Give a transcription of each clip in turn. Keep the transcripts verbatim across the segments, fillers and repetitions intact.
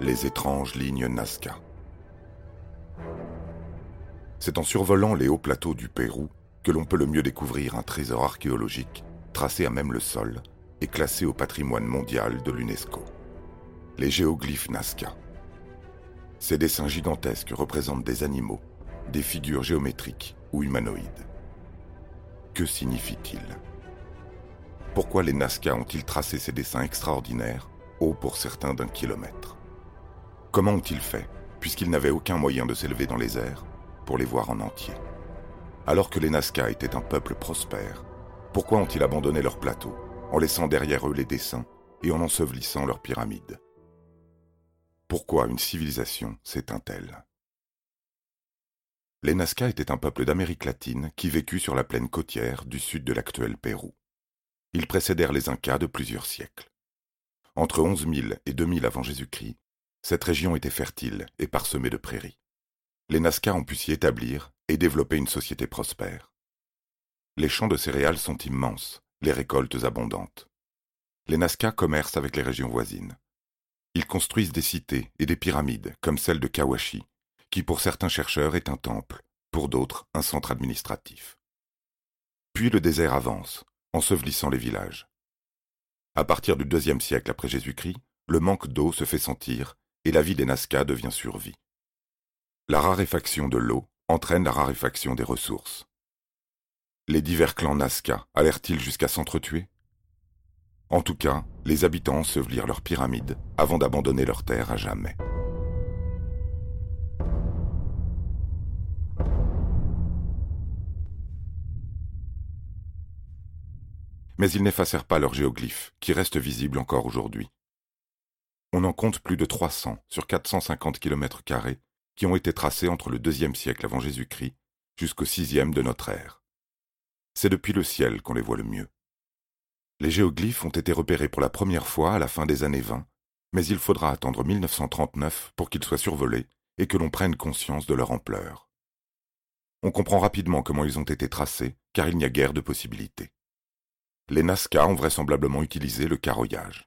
Les étranges lignes Nazca. C'est en survolant les hauts plateaux du Pérou que l'on peut le mieux découvrir un trésor archéologique tracé à même le sol et classé au patrimoine mondial de l'UNESCO. Les géoglyphes Nazca. Ces dessins gigantesques représentent des animaux, des figures géométriques ou humanoïdes. Que signifient-ils ? Pourquoi les Nazca ont-ils tracé ces dessins extraordinaires, hauts pour certains d'un kilomètre ? Comment ont-ils fait, puisqu'ils n'avaient aucun moyen de s'élever dans les airs, pour les voir en entier ? Alors que les Nazca étaient un peuple prospère, pourquoi ont-ils abandonné leurs plateaux, en laissant derrière eux les dessins et en ensevelissant leurs pyramides ? Pourquoi une civilisation s'éteint-elle ? Les Nazca étaient un peuple d'Amérique latine qui vécut sur la plaine côtière du sud de l'actuel Pérou. Ils précédèrent les Incas de plusieurs siècles. Entre onze mille et deux mille avant Jésus-Christ, cette région était fertile et parsemée de prairies. Les Nazca ont pu s'y établir et développer une société prospère. Les champs de céréales sont immenses, les récoltes abondantes. Les Nazca commercent avec les régions voisines. Ils construisent des cités et des pyramides, comme celle de Cahuachi, qui pour certains chercheurs est un temple, pour d'autres un centre administratif. Puis le désert avance, ensevelissant les villages. À partir du deuxième siècle après Jésus-Christ, le manque d'eau se fait sentir et la vie des Nazca devient survie. La raréfaction de l'eau entraîne la raréfaction des ressources. Les divers clans Nazca allèrent-ils jusqu'à s'entretuer ? En tout cas, les habitants ensevelirent leurs pyramides avant d'abandonner leurs terres à jamais. Mais ils n'effacèrent pas leurs géoglyphes, qui restent visibles encore aujourd'hui. On en compte plus de trois cents sur quatre cent cinquante kilomètres carrés qui ont été tracés entre le deuxième siècle avant Jésus-Christ jusqu'au sixième de notre ère. C'est depuis le ciel qu'on les voit le mieux. Les géoglyphes ont été repérés pour la première fois à la fin des années vingt, mais il faudra attendre dix-neuf cent trente-neuf pour qu'ils soient survolés et que l'on prenne conscience de leur ampleur. On comprend rapidement comment ils ont été tracés, car il n'y a guère de possibilités. Les Nazca ont vraisemblablement utilisé le carroyage.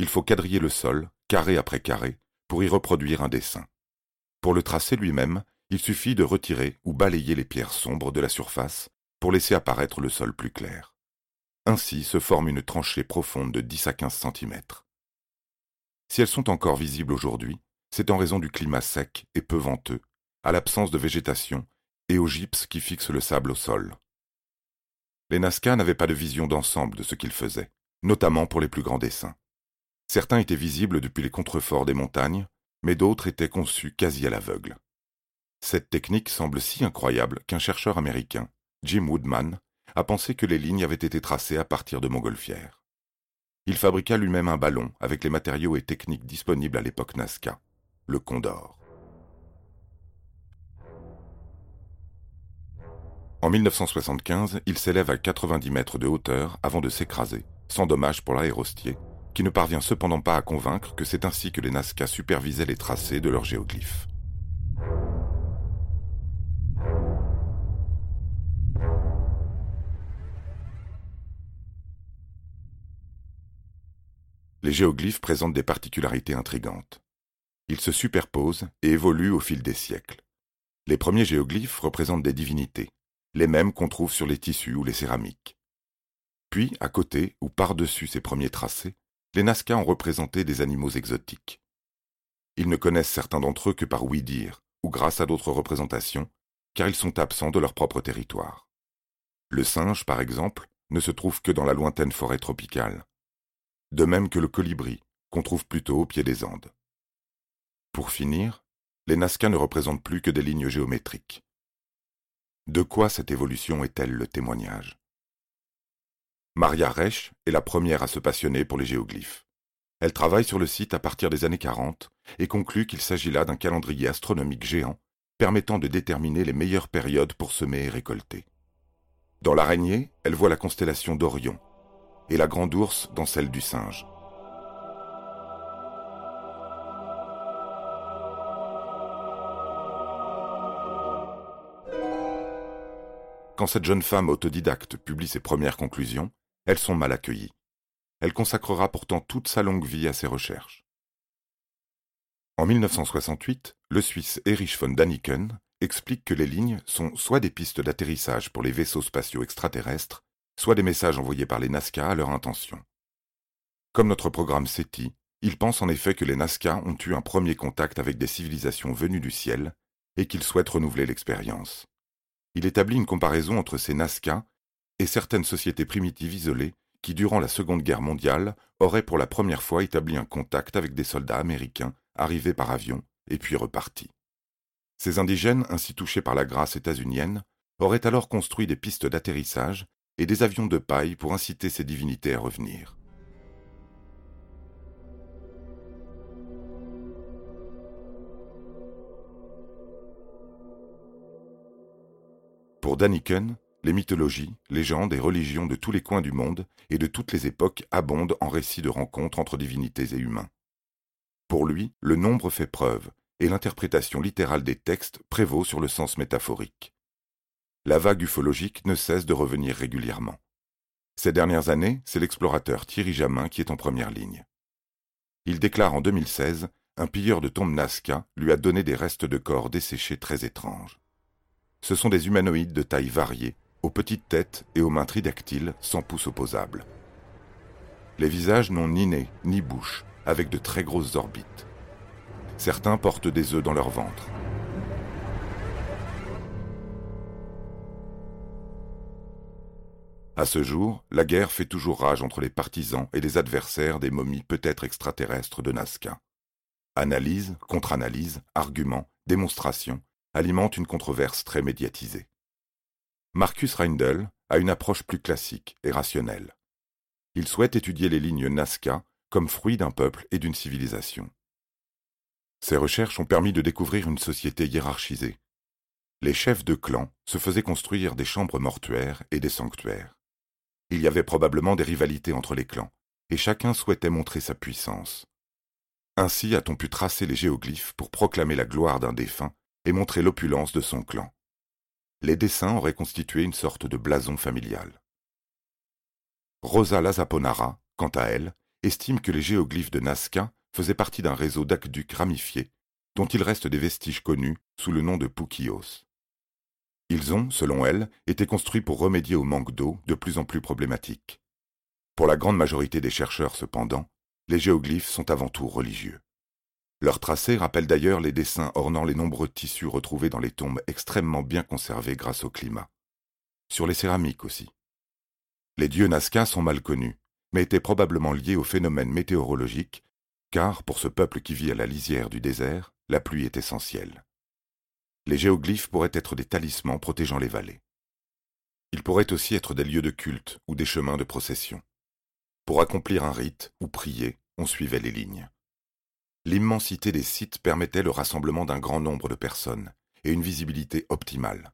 Il faut quadriller le sol, carré après carré, pour y reproduire un dessin. Pour le tracer lui-même, il suffit de retirer ou balayer les pierres sombres de la surface pour laisser apparaître le sol plus clair. Ainsi se forme une tranchée profonde de dix à quinze centimètres. Si elles sont encore visibles aujourd'hui, c'est en raison du climat sec et peu venteux, à l'absence de végétation et au gypse qui fixe le sable au sol. Les Nazca n'avaient pas de vision d'ensemble de ce qu'ils faisaient, notamment pour les plus grands dessins. Certains étaient visibles depuis les contreforts des montagnes, mais d'autres étaient conçus quasi à l'aveugle. Cette technique semble si incroyable qu'un chercheur américain, Jim Woodman, a pensé que les lignes avaient été tracées à partir de montgolfières. Il fabriqua lui-même un ballon avec les matériaux et techniques disponibles à l'époque Nazca, le Condor. En dix-neuf cent soixante-quinze, il s'élève à quatre-vingt-dix mètres de hauteur avant de s'écraser, sans dommage pour l'aérostier, qui ne parvient cependant pas à convaincre que c'est ainsi que les Nazca supervisaient les tracés de leurs géoglyphes. Les géoglyphes présentent des particularités intrigantes. Ils se superposent et évoluent au fil des siècles. Les premiers géoglyphes représentent des divinités, les mêmes qu'on trouve sur les tissus ou les céramiques. Puis, à côté ou par-dessus ces premiers tracés, les Nazca ont représenté des animaux exotiques. Ils ne connaissent certains d'entre eux que par oui-dire ou grâce à d'autres représentations, car ils sont absents de leur propre territoire. Le singe, par exemple, ne se trouve que dans la lointaine forêt tropicale, de même que le colibri, qu'on trouve plutôt au pied des Andes. Pour finir, les Nazca ne représentent plus que des lignes géométriques. De quoi cette évolution est-elle le témoignage ? Maria Resch est la première à se passionner pour les géoglyphes. Elle travaille sur le site à partir des années quarante et conclut qu'il s'agit là d'un calendrier astronomique géant permettant de déterminer les meilleures périodes pour semer et récolter. Dans l'araignée, elle voit la constellation d'Orion et la grande ourse dans celle du singe. Quand cette jeune femme autodidacte publie ses premières conclusions, elles sont mal accueillies. Elle consacrera pourtant toute sa longue vie à ses recherches. En mille neuf cent soixante-huit, le Suisse Erich von Däniken explique que les lignes sont soit des pistes d'atterrissage pour les vaisseaux spatiaux extraterrestres, soit des messages envoyés par les Nazca à leur intention. Comme notre programme SETI, il pense en effet que les Nazca ont eu un premier contact avec des civilisations venues du ciel et qu'ils souhaitent renouveler l'expérience. Il établit une comparaison entre ces Nazca et certaines sociétés primitives isolées qui, durant la Seconde Guerre mondiale, auraient pour la première fois établi un contact avec des soldats américains arrivés par avion et puis repartis. Ces indigènes, ainsi touchés par la grâce états-unienne, auraient alors construit des pistes d'atterrissage et des avions de paille pour inciter ces divinités à revenir. Pour Däniken, les mythologies, légendes et religions de tous les coins du monde et de toutes les époques abondent en récits de rencontres entre divinités et humains. Pour lui, le nombre fait preuve et l'interprétation littérale des textes prévaut sur le sens métaphorique. La vague ufologique ne cesse de revenir régulièrement. Ces dernières années, c'est l'explorateur Thierry Jamin qui est en première ligne. Il déclare en deux mille seize, un pilleur de tombes Nazca lui a donné des restes de corps desséchés très étranges. Ce sont des humanoïdes de taille variée, aux petites têtes et aux mains tridactyles sans pouce opposable. Les visages n'ont ni nez, ni bouche, avec de très grosses orbites. Certains portent des œufs dans leur ventre. À ce jour, la guerre fait toujours rage entre les partisans et les adversaires des momies peut-être extraterrestres de Nazca. Analyse, contre-analyse, arguments, démonstrations alimente une controverse très médiatisée. Marcus Reindl a une approche plus classique et rationnelle. Il souhaite étudier les lignes Nazca comme fruit d'un peuple et d'une civilisation. Ses recherches ont permis de découvrir une société hiérarchisée. Les chefs de clans se faisaient construire des chambres mortuaires et des sanctuaires. Il y avait probablement des rivalités entre les clans, et chacun souhaitait montrer sa puissance. Ainsi a-t-on pu tracer les géoglyphes pour proclamer la gloire d'un défunt et montrer l'opulence de son clan. Les dessins auraient constitué une sorte de blason familial. Rosa Lazaponara, quant à elle, estime que les géoglyphes de Nazca faisaient partie d'un réseau d'aqueducs ramifiés, dont il reste des vestiges connus sous le nom de Pukios. Ils ont, selon elle, été construits pour remédier au manque d'eau de plus en plus problématique. Pour la grande majorité des chercheurs, cependant, les géoglyphes sont avant tout religieux. Leur tracé rappelle d'ailleurs les dessins ornant les nombreux tissus retrouvés dans les tombes extrêmement bien conservées grâce au climat. Sur les céramiques aussi. Les dieux Nazca sont mal connus, mais étaient probablement liés aux phénomènes météorologiques, car pour ce peuple qui vit à la lisière du désert, la pluie est essentielle. Les géoglyphes pourraient être des talismans protégeant les vallées. Ils pourraient aussi être des lieux de culte ou des chemins de procession. Pour accomplir un rite ou prier, on suivait les lignes. L'immensité des sites permettait le rassemblement d'un grand nombre de personnes et une visibilité optimale.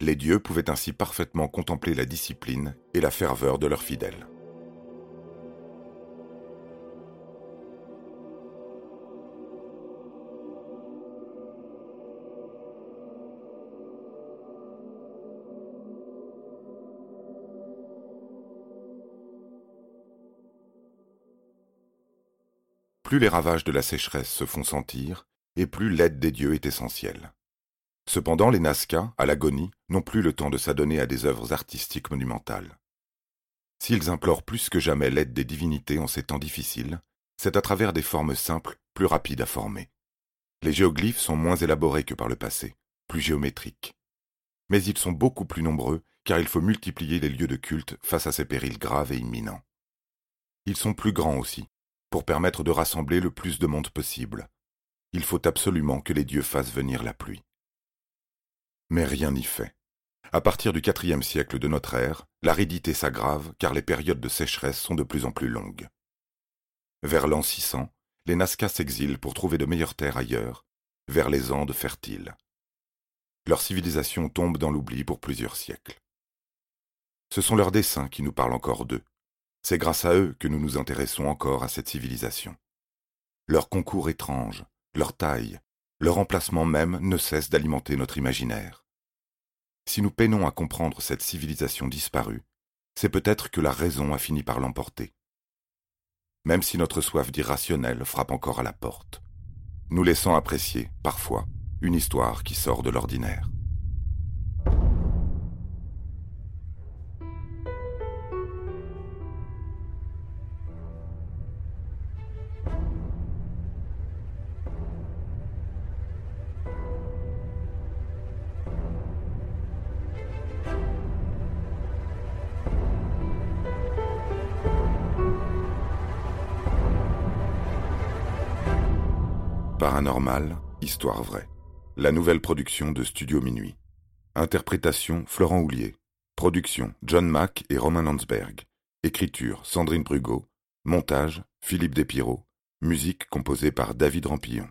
Les dieux pouvaient ainsi parfaitement contempler la discipline et la ferveur de leurs fidèles. Plus les ravages de la sécheresse se font sentir, et plus l'aide des dieux est essentielle. Cependant, les Nazca, à l'agonie, n'ont plus le temps de s'adonner à des œuvres artistiques monumentales. S'ils implorent plus que jamais l'aide des divinités en ces temps difficiles, c'est à travers des formes simples, plus rapides à former. Les géoglyphes sont moins élaborés que par le passé, plus géométriques. Mais ils sont beaucoup plus nombreux, car il faut multiplier les lieux de culte face à ces périls graves et imminents. Ils sont plus grands aussi, pour permettre de rassembler le plus de monde possible. il faut absolument que les dieux fassent venir la pluie. Mais rien n'y fait. À partir du quatrième siècle de notre ère, l'aridité s'aggrave car les périodes de sécheresse sont de plus en plus longues. Vers l'an six cents, les Nazca s'exilent pour trouver de meilleures terres ailleurs, vers les Andes fertiles. Leur civilisation tombe dans l'oubli pour plusieurs siècles. Ce sont leurs dessins qui nous parlent encore d'eux. C'est grâce à eux que nous nous intéressons encore à cette civilisation. Leur concours étrange, leur taille, leur emplacement même ne cessent d'alimenter notre imaginaire. Si nous peinons à comprendre cette civilisation disparue, c'est peut-être que la raison a fini par l'emporter. Même si notre soif d'irrationnel frappe encore à la porte, nous laissant apprécier, parfois, une histoire qui sort de l'ordinaire. Paranormal, histoire vraie. La nouvelle production de Studio Minuit. Interprétation, Florent Houllier. Production, John Mack et Romain Landsberg. Écriture, Sandrine Brugot. Montage, Philippe Despiraux. Musique composée par David Rampillon.